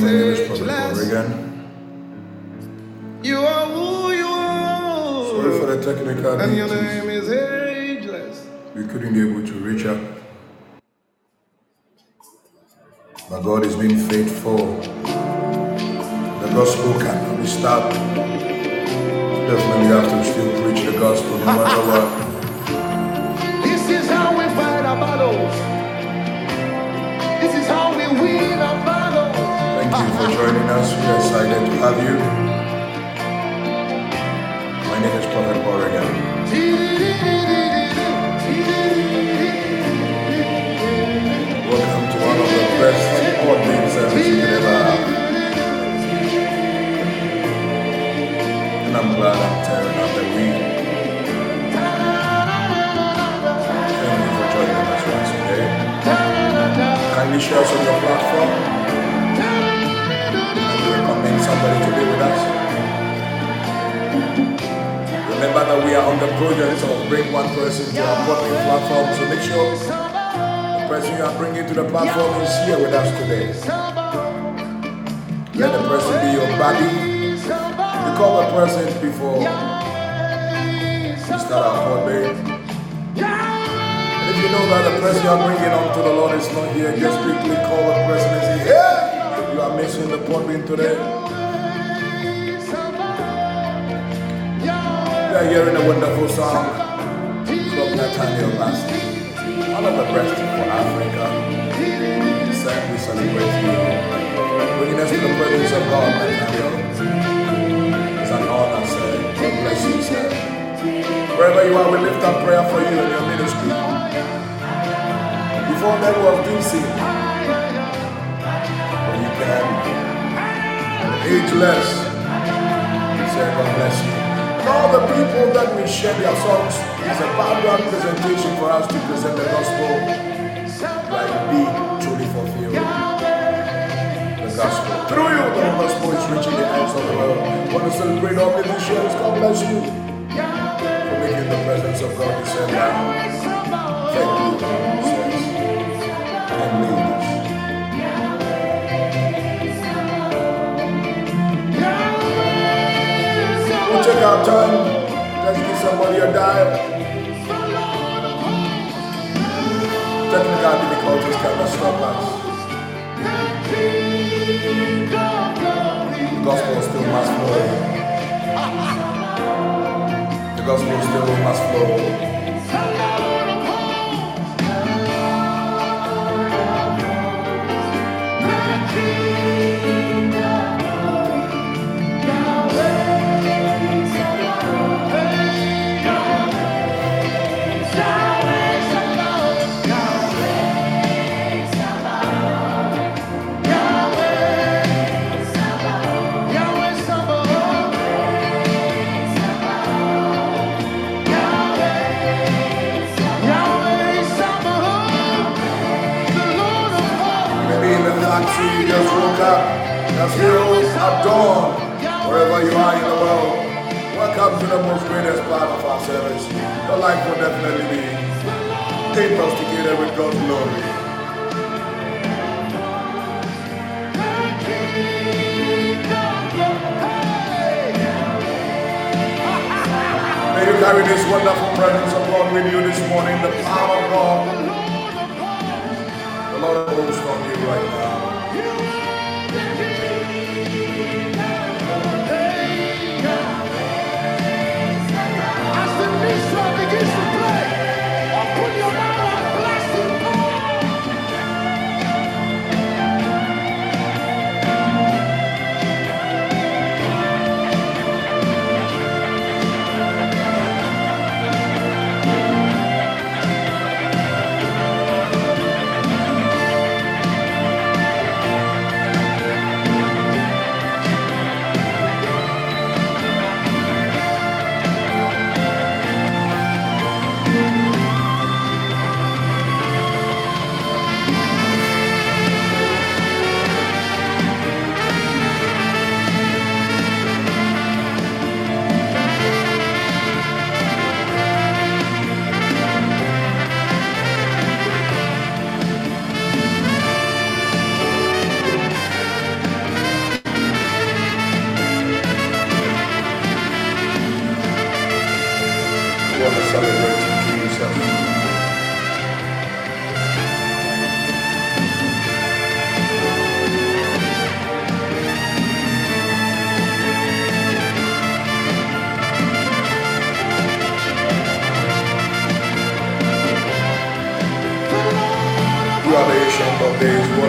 morning. My name is Prophet Paul Reagan. You are who you are. Sorry for the technical difficulties. And your name is ageless. We couldn't be able to reach up. But God has been faithful. The gospel cannot be stopped. Definitely have to still preach the gospel no matter what. This is how we fight our battles. This is how we win our battle. Thank you for joining us. We are excited to have you. My name is Prophet Paul Reagan. Welcome to one of the best opening services you can ever have. And I'm glad I'm tearing up the week. Thank you for joining us once again. Kindly share us on your platform. And we recommend somebody to be with us. Remember that we are on the project of bring one person to our podcast platform. So make sure the person you are bringing to the platform is here with us today. Let the person be your buddy. We call the person before we start our podcast. If you know that the person you are bringing on to the Lord is not here, just quickly call the person and say, hey, if you are missing the podbean today. We are hearing a wonderful song from Nathaniel Pastor. One of the best for Africa. Sang we celebrate you. Bringing us to the presence of God, Nathaniel. It's an honor, sir. God bless you, sir. Wherever you are, we lift up prayer for you and your ministry. Before level of duty, but you can ageless. Say God bless you. And all the people that will share their songs is a background presentation for us to present the gospel like be truly fulfilled. The gospel through you, the gospel is reaching the ends of the world. Want to celebrate all the nations? God bless you for making the presence of God descend down. Thank you. We'll take our time. Let's give somebody a dial. Technical difficulties cannot stop us. The gospel still must flow. The gospel still must flow. As heroes at dawn, wherever you are in the world, welcome to the most greatest part of our service. Your life will definitely be intoxicated with God's glory. May you carry this wonderful presence of God with you this morning, the power of God. The Lord holds on you right now.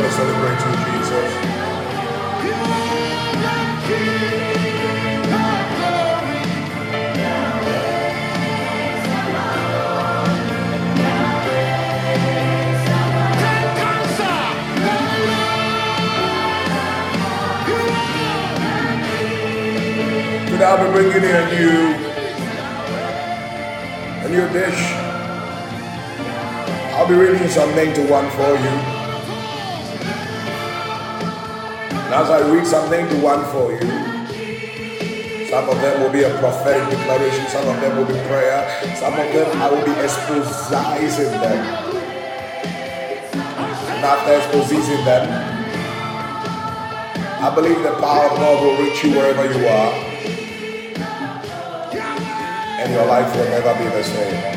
to celebrate you, Jesus. Today I'll be bringing in a new dish. I'll be reading Psalm 91 for you. And as I read Psalm 91 for you, some of them will be a prophetic declaration, some of them will be prayer, some of them I will be exposing them. And after exposing them, I believe the power of God will reach you wherever you are, and your life will never be the same.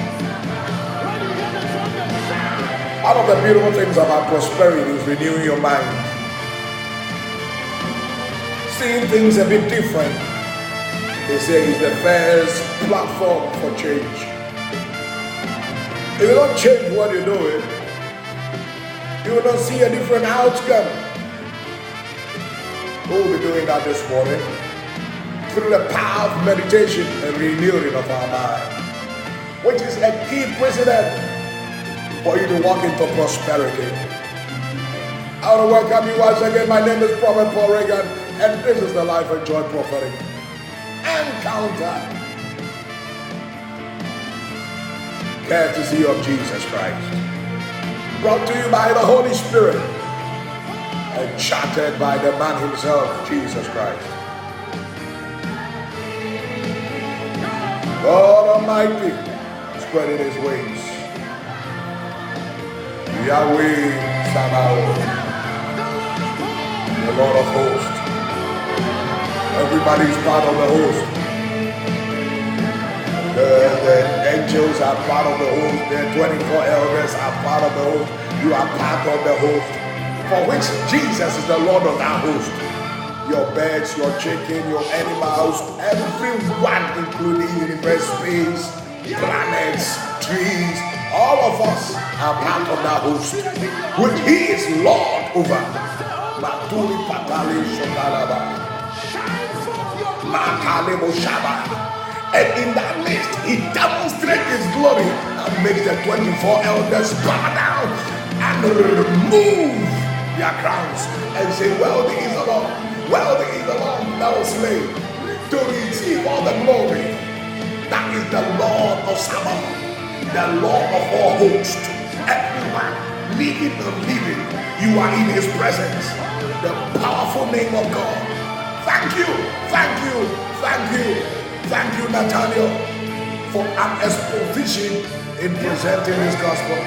One of the beautiful things about prosperity is renewing your mind. Seeing things a bit different, they say, is the first platform for change. If you don't change what you're doing, you will not see a different outcome. We'll be doing that this morning through the power of meditation and renewing of our mind, which is a key precedent for you to walk into prosperity. I want to welcome you once again. My name is Prophet Paul Reagan, and this is the Life and Joy Prophetic Encounter, courtesy of Jesus Christ, brought to you by the Holy Spirit and charted by the man himself, Jesus Christ. God Almighty, spreading his wings. Yahweh Sabaoth, the Lord of hosts. Everybody is part of the host. The angels are part of the host. The 24 elders are part of the host. You are part of the host, for which Jesus is the Lord of our host. Your birds, your chicken, your animals, everyone, including universe, space, planets, trees, all of us are part of that host, which he is Lord over. Matuli Patali Shokalaba, Matali Moshaba. And in that midst, he demonstrates his glory and makes the 24 elders bow down and remove their crowns and say, "Wealthy is the Lord, wealthy is the Lord that was slain to receive all the glory." That is the Lord of Sabaoth, the Lord of all hosts. Everyone, living and living, you are in his presence. The powerful name of God. Thank you, thank you, thank you, thank you, Nathaniel, for an exposition in presenting his gospel.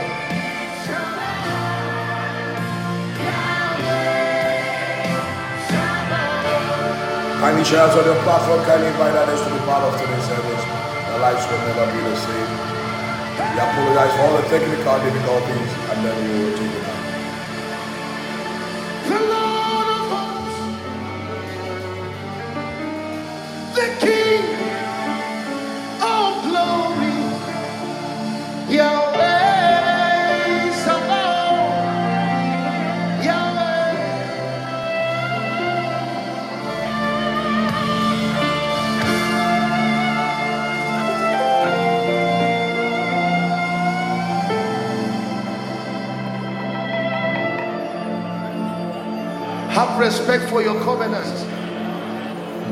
Kindly share us on your platform. Kindly invite others to be part of today's service. Their lives will never be the same. We apologize for all the technical difficulties, and then we will take it back. The Lord of hosts, the King of glory, Yahweh Sabaoth, Have respect for your covenants,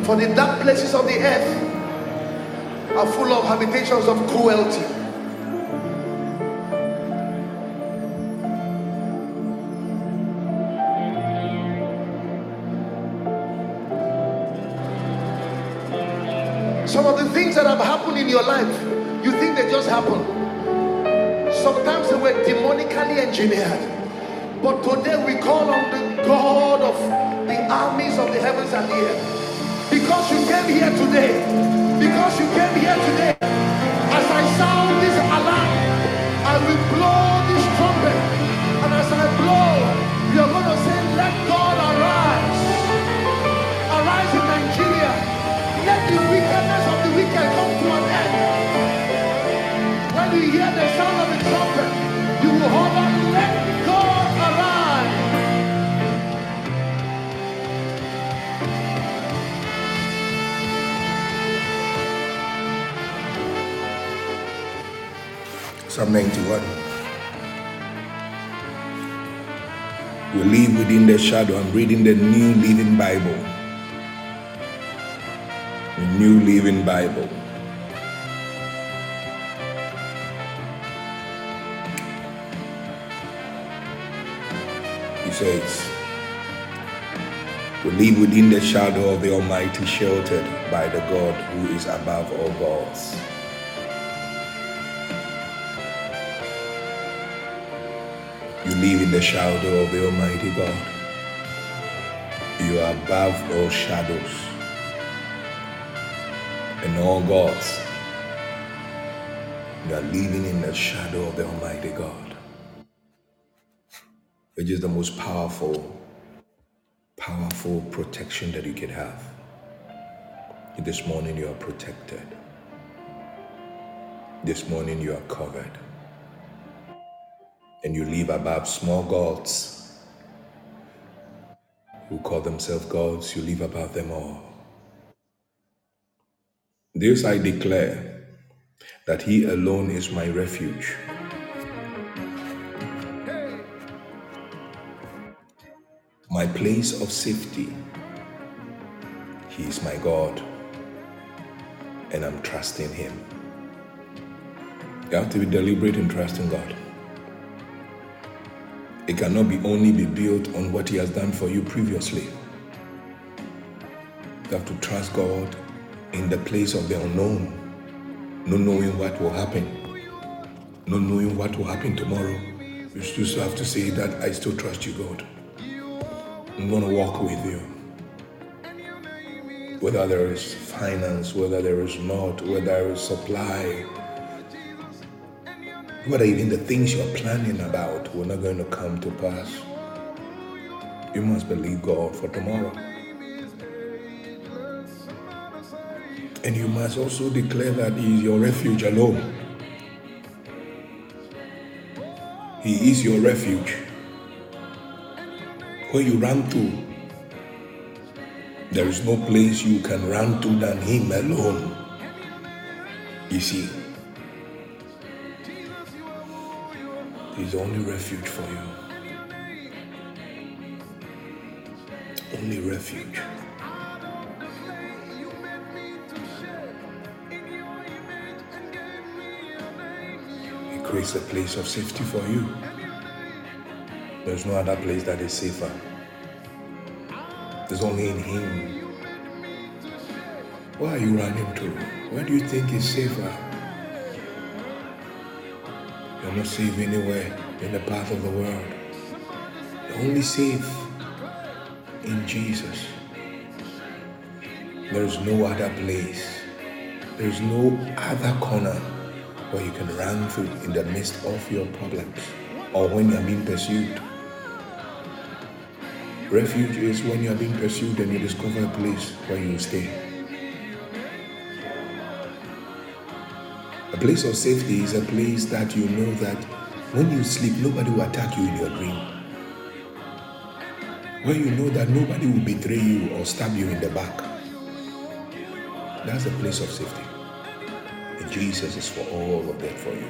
for the dark places of the earth are full of habitations of cruelty. Some of the things that have happened in your life, you think they just happened. Sometimes they were demonically engineered. But today we call on the God of the armies of the heavens and the earth. Because you came here today. Because you came here today. As I sound this alarm, I will blow this trumpet. And as I blow, you're going to say, "Let God arise. Arise in Nigeria. Let the wickedness of the wicked come to an end." When you hear the sound of the trumpet, you will hold on, "Let God arise." Psalm 91. We live within the shadow. I'm reading the New Living Bible. The New Living Bible. He says, we live within the shadow of the Almighty, sheltered by the God who is above all gods. You live in the shadow of the Almighty God. You are above all shadows and all gods. You are living in the shadow of the Almighty God, which is the most powerful protection that you can have. This morning you are protected. This morning you are covered. And you live above small gods who call themselves gods. You live above them all. This I declare, that he alone is my refuge. My place of safety. He is my God, and I'm trusting him. You have to be deliberate in trusting God. It cannot be only be built on what he has done for you previously. You have to trust God in the place of the unknown, not knowing what will happen, not knowing what will happen tomorrow. You still have to say that I still trust you, God. I'm going to walk with you. Whether there is finance, whether there is not, whether there is supply, whether even the things you're planning about were not going to come to pass, you must believe God for tomorrow. And you must also declare that he is your refuge alone. He is your refuge. Where you run to, there is no place you can run to than him alone. You see, he's the only refuge for you. Only refuge. He creates a place of safety for you. There's no other place that is safer. There's only in him. Where are you running to? Where do you think is safer? You're not safe anywhere in the path of the world. You're only safe in Jesus. There's no other place. There's no other corner where you can run through in the midst of your problems or when you're being pursued. Refuge is when you are being pursued and you discover a place where you will stay. A place of safety is a place that you know that when you sleep, nobody will attack you in your dream. Where you know that nobody will betray you or stab you in the back. That's a place of safety. And Jesus is for all of that for you.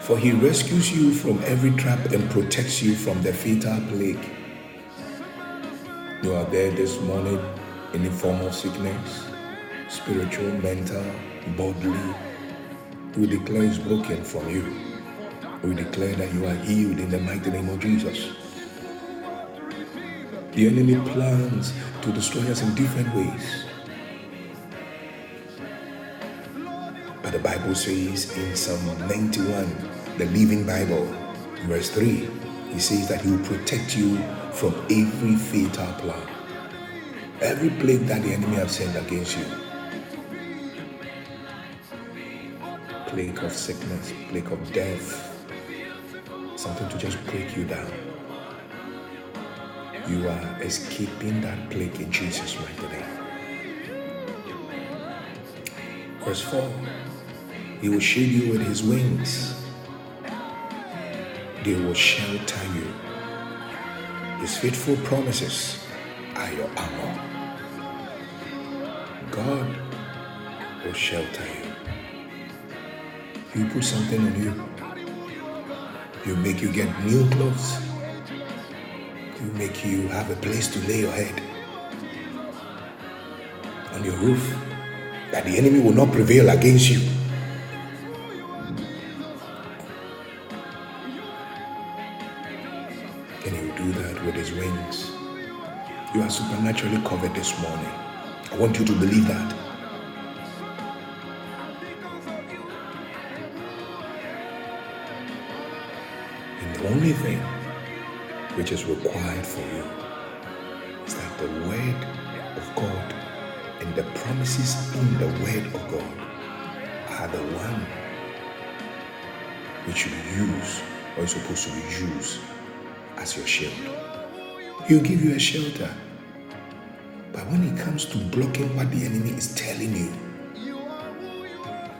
For he rescues you from every trap and protects you from the fatal plague. You are there this morning in the form of sickness, spiritual, mental, bodily. We declare it's broken from you. We declare that you are healed in the mighty name of Jesus. The enemy plans to destroy us in different ways. The Bible says in Psalm 91, the Living Bible, verse 3, he says that he will protect you from every fatal plague. Every plague that the enemy has sent against you. Plague of sickness, plague of death. Something to just break you down. You are escaping that plague in Jesus' mighty name. Verse 4. He will shade you with his wings. They will shelter you. His faithful promises are your armor. God will shelter you. He put something on you. He'll make you get new clothes. He'll make you have a place to lay your head. On your roof. That the enemy will not prevail against you. And he will do that with his wings. You are supernaturally covered this morning. I want you to believe that. And the only thing which is required for you is that the word of God and the promises in the word of God are the one which you use or supposed to use as your shield. He'll give you a shelter. But when it comes to blocking what the enemy is telling you,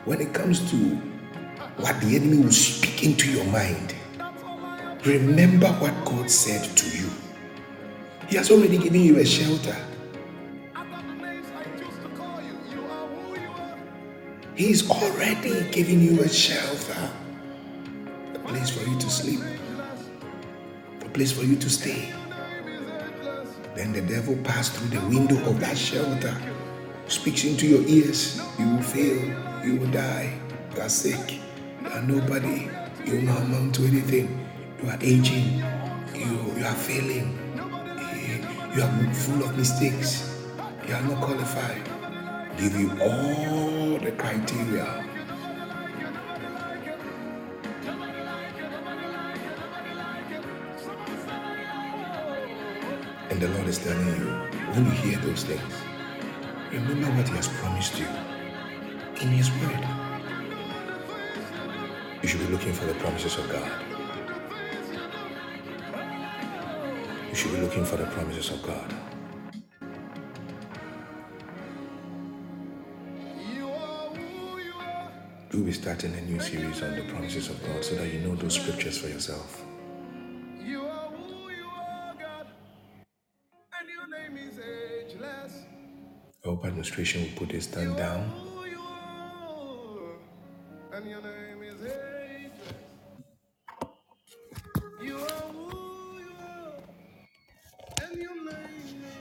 when it comes to what the enemy will speak into your mind, remember what God said to you. He has already given you a shelter. He's already giving you a shelter, a place for you to sleep, a place for you to stay. Then the devil passed through the window of that shelter, speaks into your ears. You will fail, you will die, you are sick, you are nobody, you will not amount to anything, you are aging, you are failing, you are full of mistakes, you are not qualified. Give you all the criteria. And the Lord is telling you, when you hear those things, remember what He has promised you in His word. You should be looking for the promises of God. You should be looking for the promises of God. We'll be starting a new series on the promises of God so that you know those scriptures for yourself. You are who you are, God, and your name is ageless. I hope administration will put this stand down. You are who you are, and your name is ageless. You are who you are, and your name is ageless.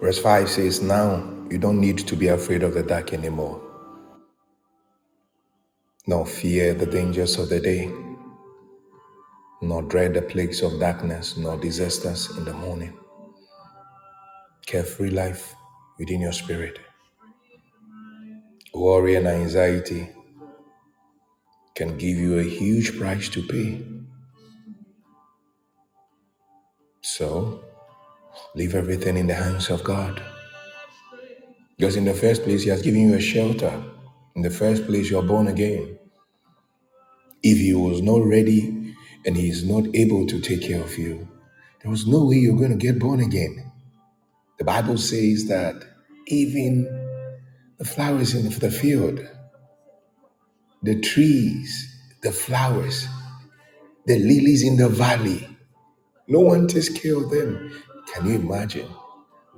Verse 5 says, now you don't need to be afraid of the dark anymore, nor fear the dangers of the day, nor dread the plagues of darkness, nor disasters in the morning. Carefree life within your spirit. Worry and anxiety can give you a huge price to pay. So, leave everything in the hands of God. Because in the first place, He has given you a shelter. In the first place, you are born again. If He was not ready and He is not able to take care of you, there was no way you're going to get born again. The Bible says that even the flowers in the field, the trees, the flowers, the lilies in the valley, no one takes care of them. Can you imagine?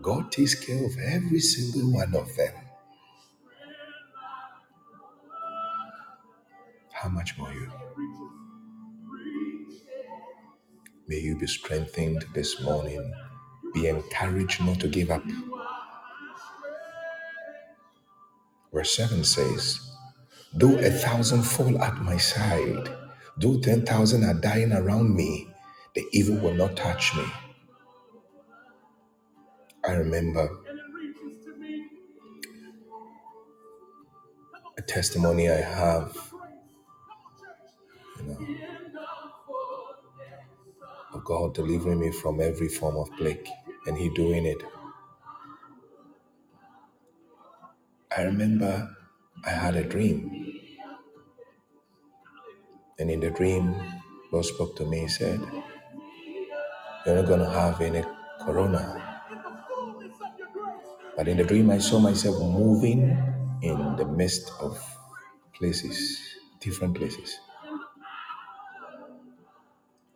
God takes care of every single one of them. How much more you? May you be strengthened this morning. Be encouraged not to give up. Verse 7 says, though 1,000 fall at my side, though 10,000 are dying around me, the evil will not touch me. I remember a testimony I have, of God delivering me from every form of plague, and He doing it. I remember I had a dream. And in the dream, God spoke to me. He said, you're not going to have any corona. But in the dream, I saw myself moving in the midst of places, different places.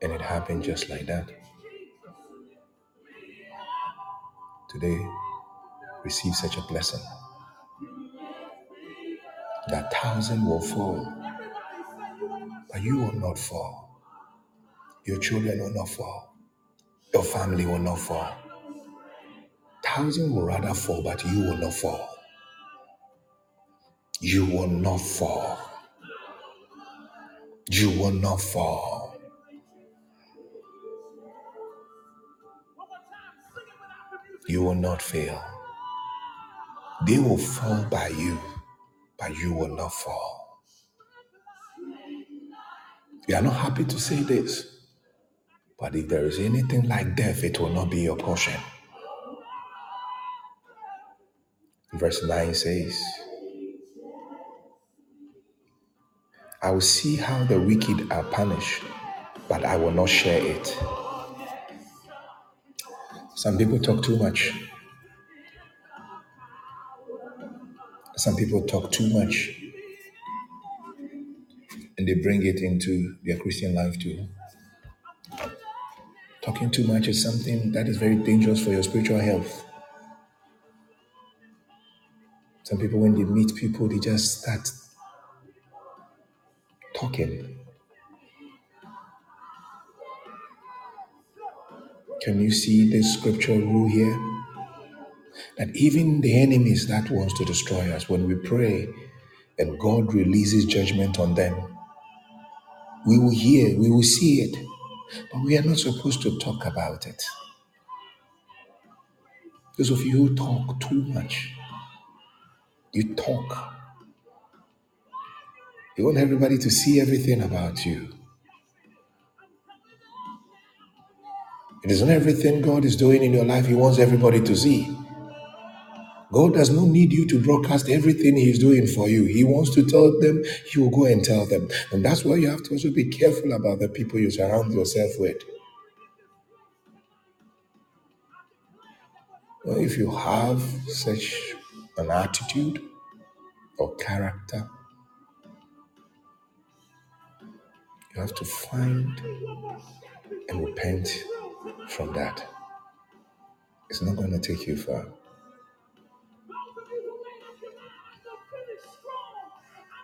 And it happened just like that. Today, receive such a blessing. That 1,000 will fall, but you will not fall. Your children will not fall. Your family will not fall. 1,000 will rather fall, but you will not fall. You will not fall. You will not fall. You will not fail. They will fall by you, but you will not fall. You are not happy to say this, but if there is anything like death, it will not be your portion. Verse 9 says, I will see how the wicked are punished, but I will not share it. Some people talk too much. Some people talk too much. And they bring it into their Christian life too. Talking too much is something that is very dangerous for your spiritual health. Some people, when they meet people, they just start talking. Can you see this scriptural rule here? That even the enemies that wants to destroy us, when we pray and God releases judgment on them, we will hear, we will see it, but we are not supposed to talk about it. Those of you who talk too much, you talk. You want everybody to see everything about you. It isn't everything God is doing in your life He wants everybody to see. God does not need you to broadcast everything He is doing for you. He wants to tell them, He will go and tell them. And that's why you have to also be careful about the people you surround yourself with. Well, if you have such an attitude or character, you have to find and repent from that. It's not going to take you far.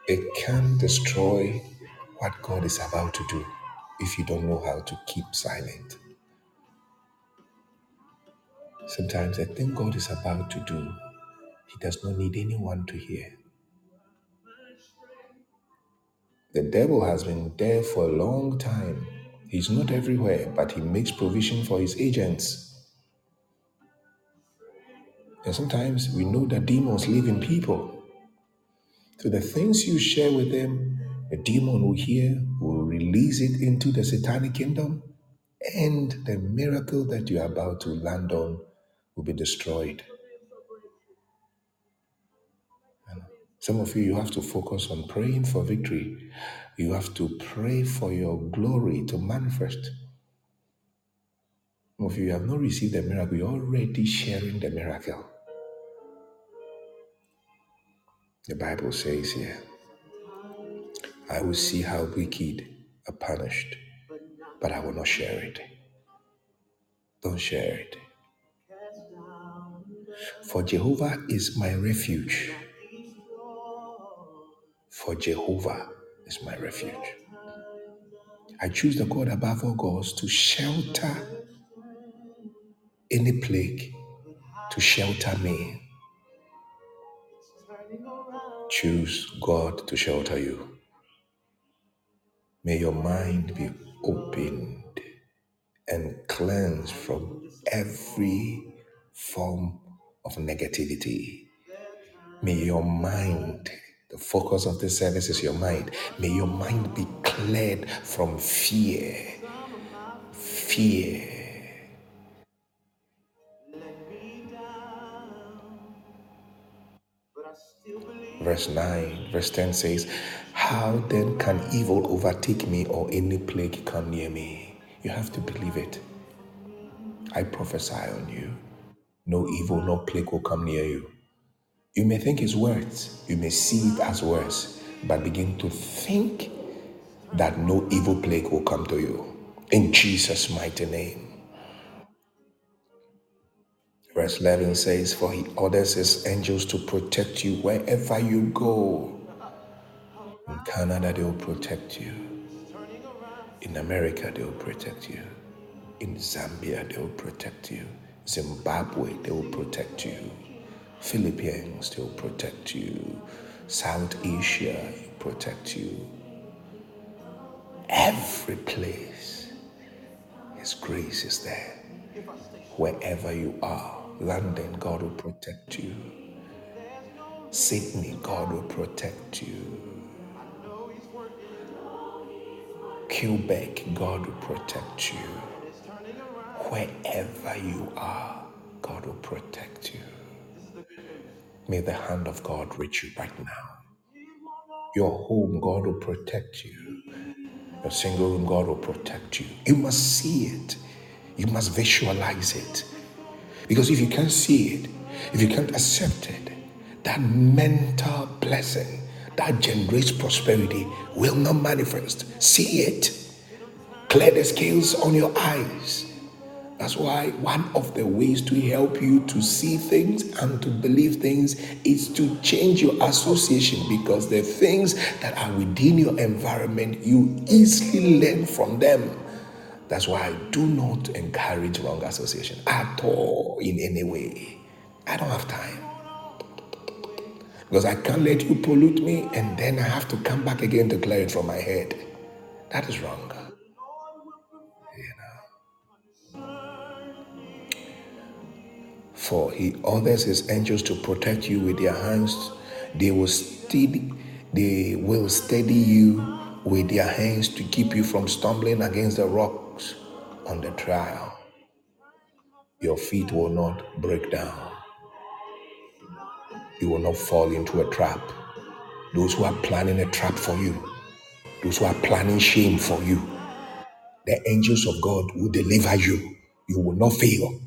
It can destroy what God is about to do if you don't know how to keep silent. Sometimes the thing God is about to do, He does not need anyone to hear. The devil has been there for a long time. He's not everywhere, but he makes provision for his agents. And sometimes we know that demons live in people. So the things you share with them, the demon will hear, will release it into the satanic kingdom, and the miracle that you're about to land on will be destroyed. Some of you have to focus on praying for victory. You have to pray for your glory to manifest. Some of you have not received the miracle. You're already sharing the miracle. The Bible says here, I will see how wicked are punished, but I will not share it. Don't share it. For Jehovah is my refuge. For Jehovah is my refuge. I choose the God above all gods to shelter any plague, to shelter me. Choose God to shelter you. May your mind be opened and cleansed from every form of negativity. May your mind, the focus of this service is your mind. May your mind be cleared from fear. Fear. verse 9. Verse 10 says, how then can evil overtake me or any plague come near me? You have to believe it. I prophesy on you. No evil, no plague will come near you. You may think it's words. You may see it as words. But begin to think that no evil plague will come to you. In Jesus' mighty name. Verse 11 says, for he orders his angels to protect you wherever you go. In Canada, they will protect you. In America, they will protect you. In Zambia, they will protect you. Zimbabwe, they will protect you. Philippines, they will protect you. South Asia, they protect you. Every place, his grace is there. Wherever you are, London, God will protect you. Sydney, God will protect you. Quebec, God will protect you. Wherever you are, God will protect you. May the hand of God reach you right now. Your home, God will protect you. Your single room, God will protect you. You must see it. You must visualize it. Because if you can't see it, if you can't accept it, that mental blessing that generates prosperity will not manifest. See it. Clear the scales on your eyes. That's why one of the ways to help you to see things and to believe things is to change your association, because the things that are within your environment, you easily learn from them. That's why I do not encourage wrong association at all in any way. I don't have time. Because I can't let you pollute me and then I have to come back again to clear it from my head. That is wrong. You know. For he orders his angels to protect you with their hands. They will steady you with their hands to keep you from stumbling against the rocks on the trial. Your feet will not break down. You will not fall into a trap. Those who are planning a trap for you, those who are planning shame for you, the angels of God will deliver you. You will not fail.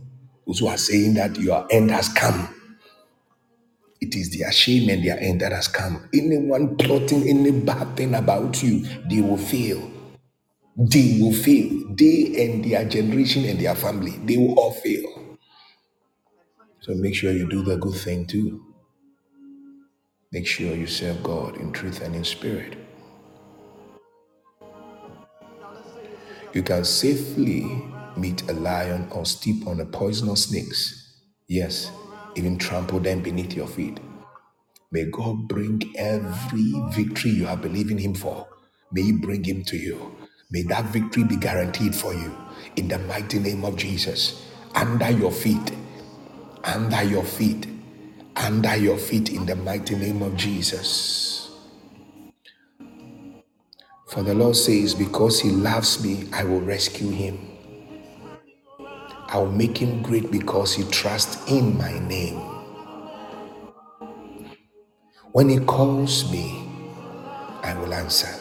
Those who are saying that your end has come, it is their shame and their end that has come. Anyone plotting any bad thing about you, they will fail. They will fail. They and their generation and their family, they will all fail. So make sure you do the good thing too. Make sure you serve God in truth and in spirit. You can safely meet a lion or step on a poisonous snake. Yes. Even trample them beneath your feet. May God bring every victory you are believing him for. May he bring him to you. May that victory be guaranteed for you. In the mighty name of Jesus. Under your feet. Under your feet. Under your feet in the mighty name of Jesus. For the Lord says, because he loves me, I will rescue him. I will make him great because he trusts in my name. When he calls me, I will answer.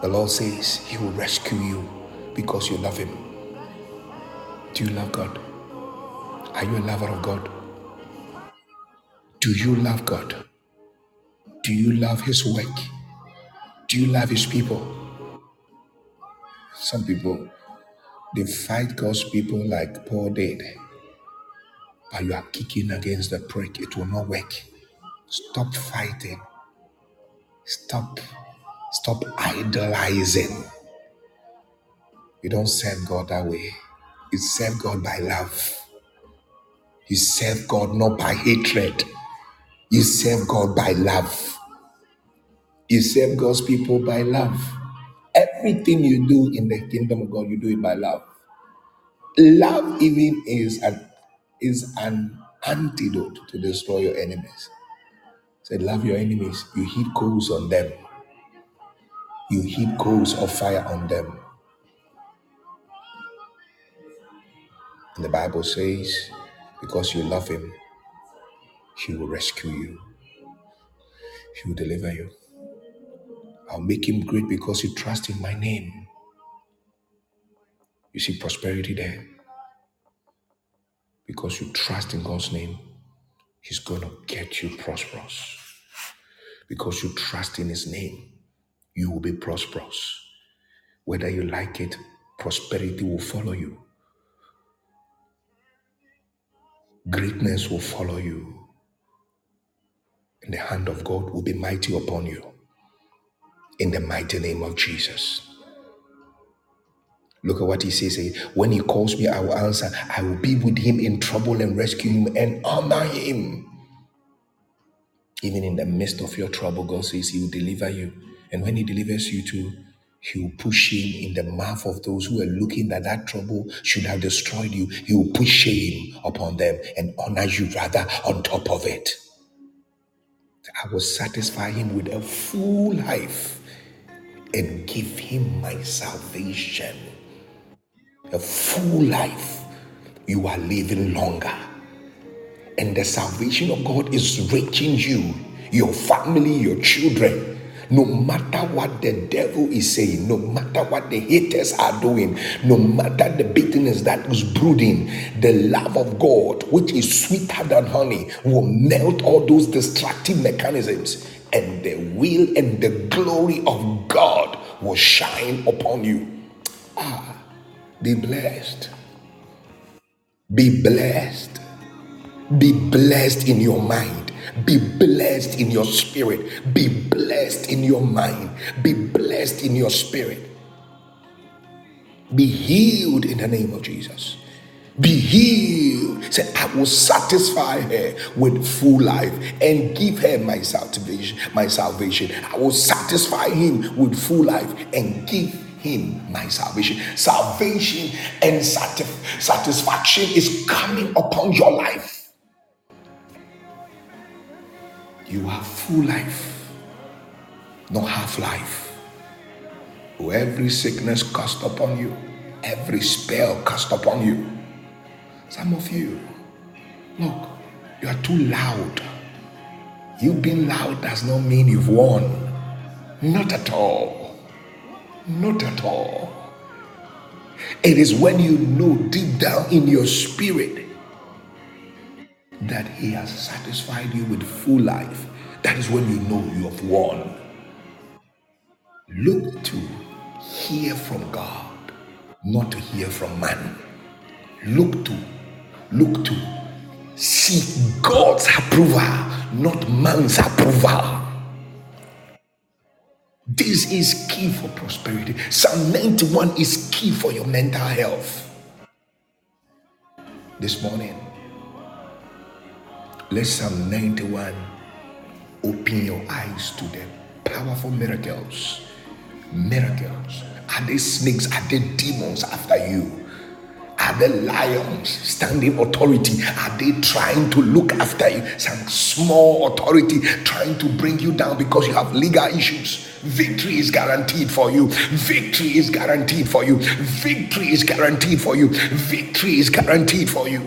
The Lord says he will rescue you because you love him. Do you love God? Are you a lover of God? Do you love God? Do you love his work? Do you love his people? Some people, they fight God's people like Paul did. But you are kicking against the prick. It will not work. Stop fighting. Stop idolizing. You don't serve God that way. You serve God by love. You serve God not by hatred. You serve God by love. You serve God's people by love. Everything you do in the kingdom of God, you do it by love. Love even is an antidote to destroy your enemies. Said, love your enemies. You heap coals on them. You heap coals of fire on them. And the Bible says, because you love him, he will rescue you. He will deliver you. I'll make him great because you trust in my name. You see prosperity there. Because you trust in God's name, he's going to get you prosperous. Because you trust in his name, you will be prosperous. Whether you like it, prosperity will follow you. Greatness will follow you. And the hand of God will be mighty upon you. In the mighty name of Jesus. Look at what he says. When he calls me, I will answer. I will be with him in trouble and rescue him and honor him. Even in the midst of your trouble, God says he will deliver you. And when he delivers you too, he will push shame in the mouth of those who are looking that that trouble should have destroyed you. He will push shame upon them and honor you rather on top of it. I will satisfy him with a full life and give him my salvation. A full life. You are living longer. And the salvation of God is reaching you, your family, your children. No matter what the devil is saying, no matter what the haters are doing, no matter the bitterness that is brooding, the love of God, which is sweeter than honey, will melt all those destructive mechanisms, and the will and the glory of God will shine upon you. Ah, be blessed. Be blessed. Be blessed in your mind. Be blessed in your spirit. Be blessed in your mind. Be blessed in your spirit. Be healed in the name of Jesus. Be healed. Say, I will satisfy her with full life and give her my salvation. My salvation. I will satisfy him with full life and give him my salvation. Salvation and satisfaction is coming upon your life. You have full life, not half life. Oh, every sickness cast upon you, every spell cast upon you. Some of you, look, you are too loud. You being loud does not mean you've won. Not at all. Not at all. It is when you know deep down in your spirit that he has satisfied you with full life. That is when you know you have won. Look to hear from God, not to hear from man. Look to seek God's approval, not man's approval. This is key for prosperity. Psalm 91 is key for your mental health. This morning, let Psalm 91 open your eyes to the powerful miracles. Miracles. Are there snakes? Are there demons after you? Are there lions standing authority? Are they trying to look after you? Some small authority trying to bring you down because you have legal issues. Victory is guaranteed for you. Victory is guaranteed for you. Victory is guaranteed for you. Victory is guaranteed for you.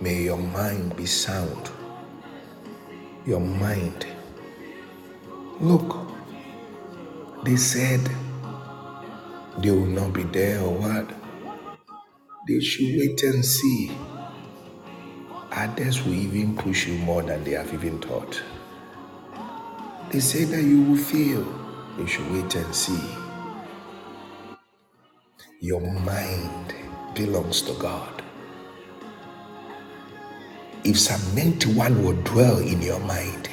May your mind be sound. Your mind. Look, they said they will not be there or what? They should wait and see. Others will even push you more than they have even thought. They say that you will fail. They should wait and see. Your mind belongs to God. If Psalm 91 will dwell in your mind,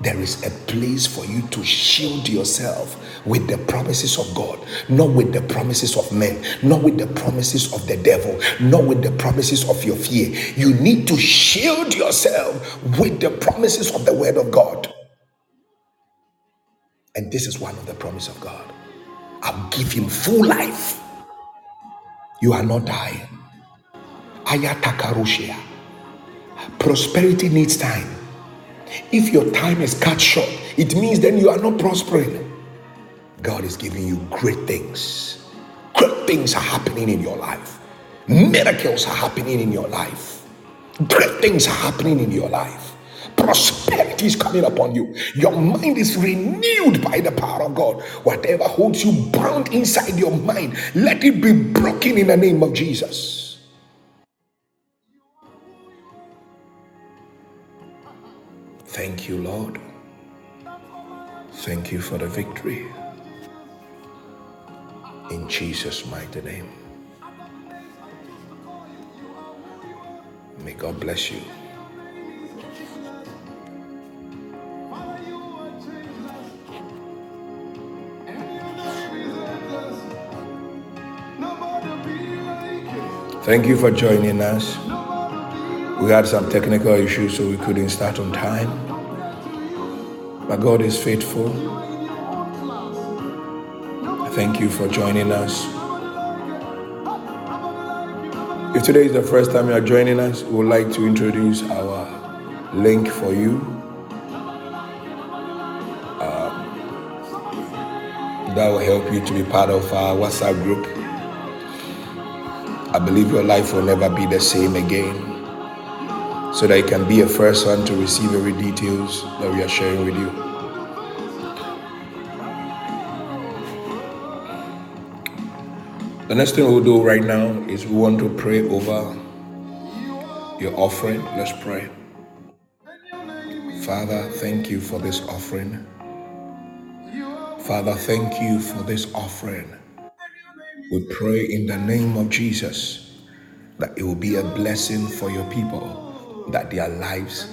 there is a place for you to shield yourself with the promises of God, not with the promises of men, not with the promises of the devil, not with the promises of your fear. You need to shield yourself with the promises of the Word of God. And this is one of the promises of God. I'll give him full life. You are not dying. Ayatakarushia. Prosperity needs time. If your time is cut short, it means then you are not prospering. God is giving you great things. Great things are happening in your life. Miracles are happening in your life. Great things are happening in your life. Prosperity is coming upon you. Your mind is renewed by the power of God. Whatever holds you bound inside your mind, let it be broken in the name of Jesus. Thank you, Lord. Thank you for the victory. In Jesus' mighty name. May God bless you. Thank you for joining us. We had some technical issues, so we couldn't start on time. But God is faithful. Thank you for joining us. If today is the first time you are joining us, we would like to introduce our link for you. That will help you to be part of our WhatsApp group. I believe your life will never be the same again. So that you can be a first one to receive every details that we are sharing with you. The next thing we'll do right now is we want to pray over your offering. Let's pray. Father, thank you for this offering. Father, thank you for this offering. We pray in the name of Jesus that it will be a blessing for your people, that their lives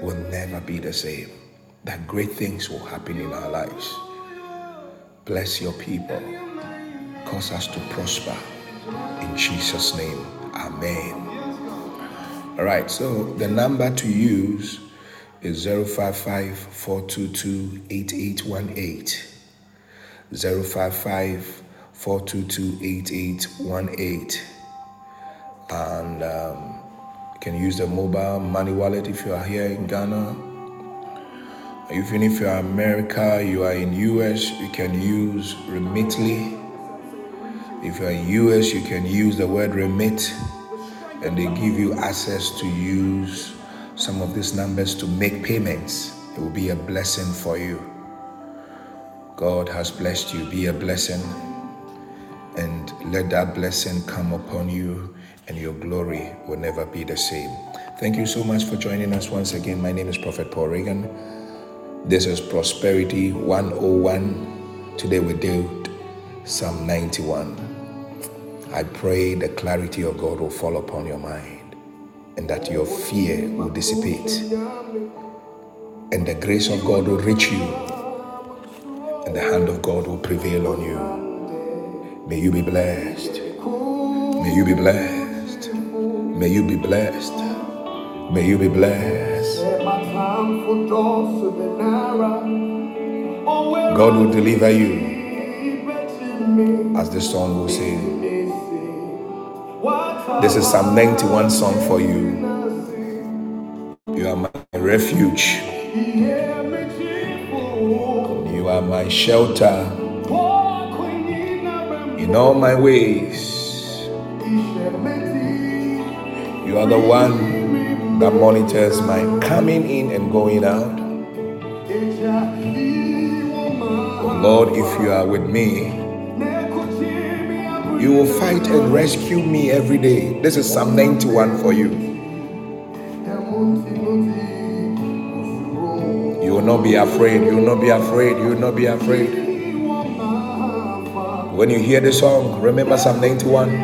will never be the same, that great things will happen in our lives. Bless your people. Cause us to prosper. In Jesus' name, amen. All right, so the number to use is 055-422-8818. 055-422-8818, and you can use the mobile money wallet if you are here in Ghana. Even if you are in America, you are in US, you can use Remitly. If you are in US, you can use the word remit, and they give you access to use some of these numbers to make payments. It will be a blessing for you. God has blessed you. Be a blessing. And let that blessing come upon you, and your glory will never be the same. Thank you so much for joining us once again. My name is Prophet Paul Reagan. This is Prosperity 101. Today we dealt Psalm 91. I pray the clarity of God will fall upon your mind, and that your fear will dissipate, and the grace of God will reach you, and the hand of God will prevail on you. May you be blessed. May you be blessed. May you be blessed. May you be blessed. God will deliver you, as the song will say. This is Psalm 91 song for you. You are my refuge. You are my shelter. In all my ways, you are the one that monitors my coming in and going out. Lord, if you are with me, you will fight and rescue me every day. This is Psalm 91 for you. You will not be afraid. You will not be afraid. You will not be afraid. When you hear the song, remember Psalm 91.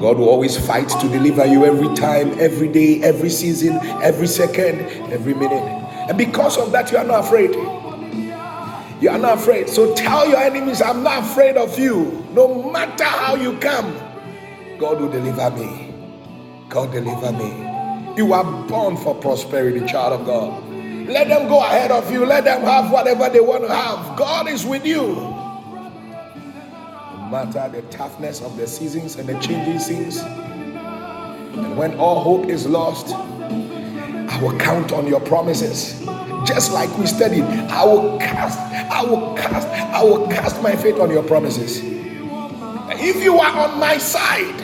God will always fight to deliver you every time, every day, every season, every second, every minute. And because of that, you are not afraid. You are not afraid. So tell your enemies, I'm not afraid of you. No matter how you come, God will deliver me. God deliver me. You are born for prosperity, child of God. Let them go ahead of you. Let them have whatever they want to have. God is with you. No matter the toughness of the seasons and the changing scenes, and when all hope is lost, I will count on your promises. Just like we studied, I will cast my faith on your promises. If you are on my side,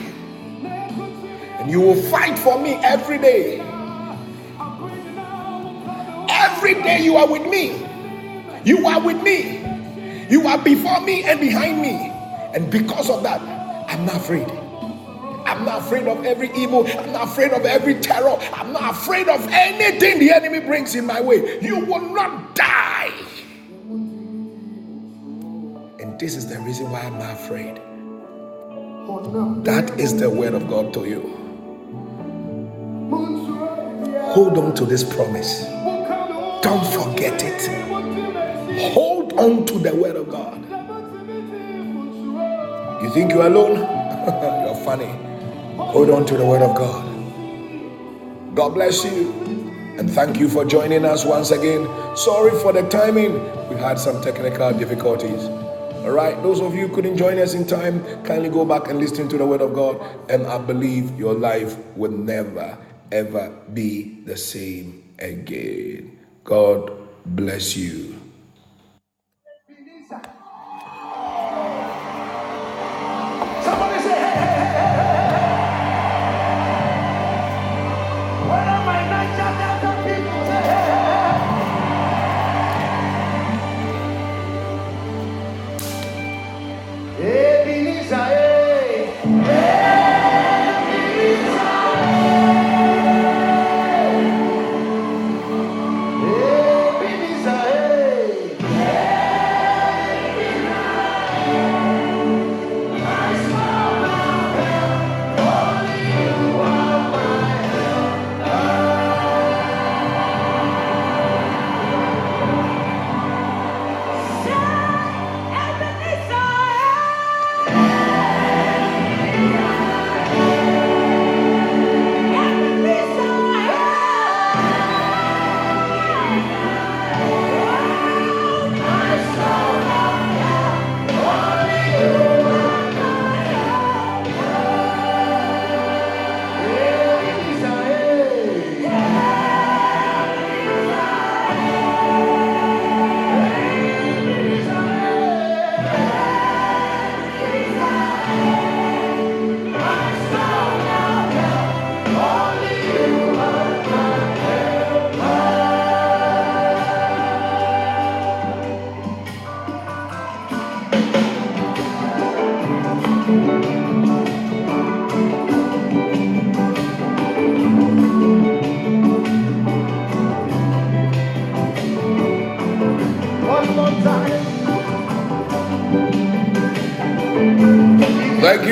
And you will fight for me every day. Every day you are with me. You are with me. You are before me and behind me. And because of that, I'm not afraid. I'm not afraid of every evil. I'm not afraid of every terror. I'm not afraid of anything the enemy brings in my way. You will not die. And this is the reason why I'm not afraid. That is the word of God to you. Hold on to this promise. Don't forget it. Hold on to the word of God. You think you're alone? You're funny. Hold on to the word of God. God bless you. And thank you for joining us once again. Sorry for the timing. We had some technical difficulties. All right, those of you who couldn't join us in time, kindly go back and listen to the word of God, and I believe your life will never, ever be the same again. God bless you. Somebody say, hey, hey, hey, hey. Where am I? Not people say, hey, hey.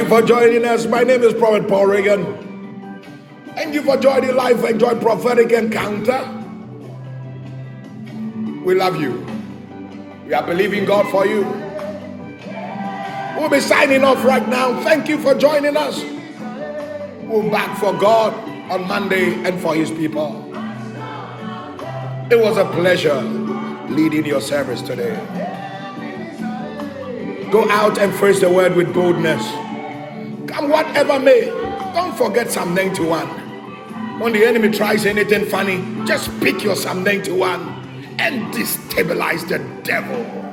For joining us. My name is Prophet Paul Reagan. Thank you for joining Life Enjoy Prophetic Encounter. We love you. We are believing God for you. We'll be signing off right now. Thank you for joining us. We'll be back for God on Monday and for His people. It was a pleasure leading your service today. Go out and face the word with boldness. Come whatever may, don't forget Psalm 91. When the enemy tries anything funny, just pick your Psalm 91 and destabilize the devil.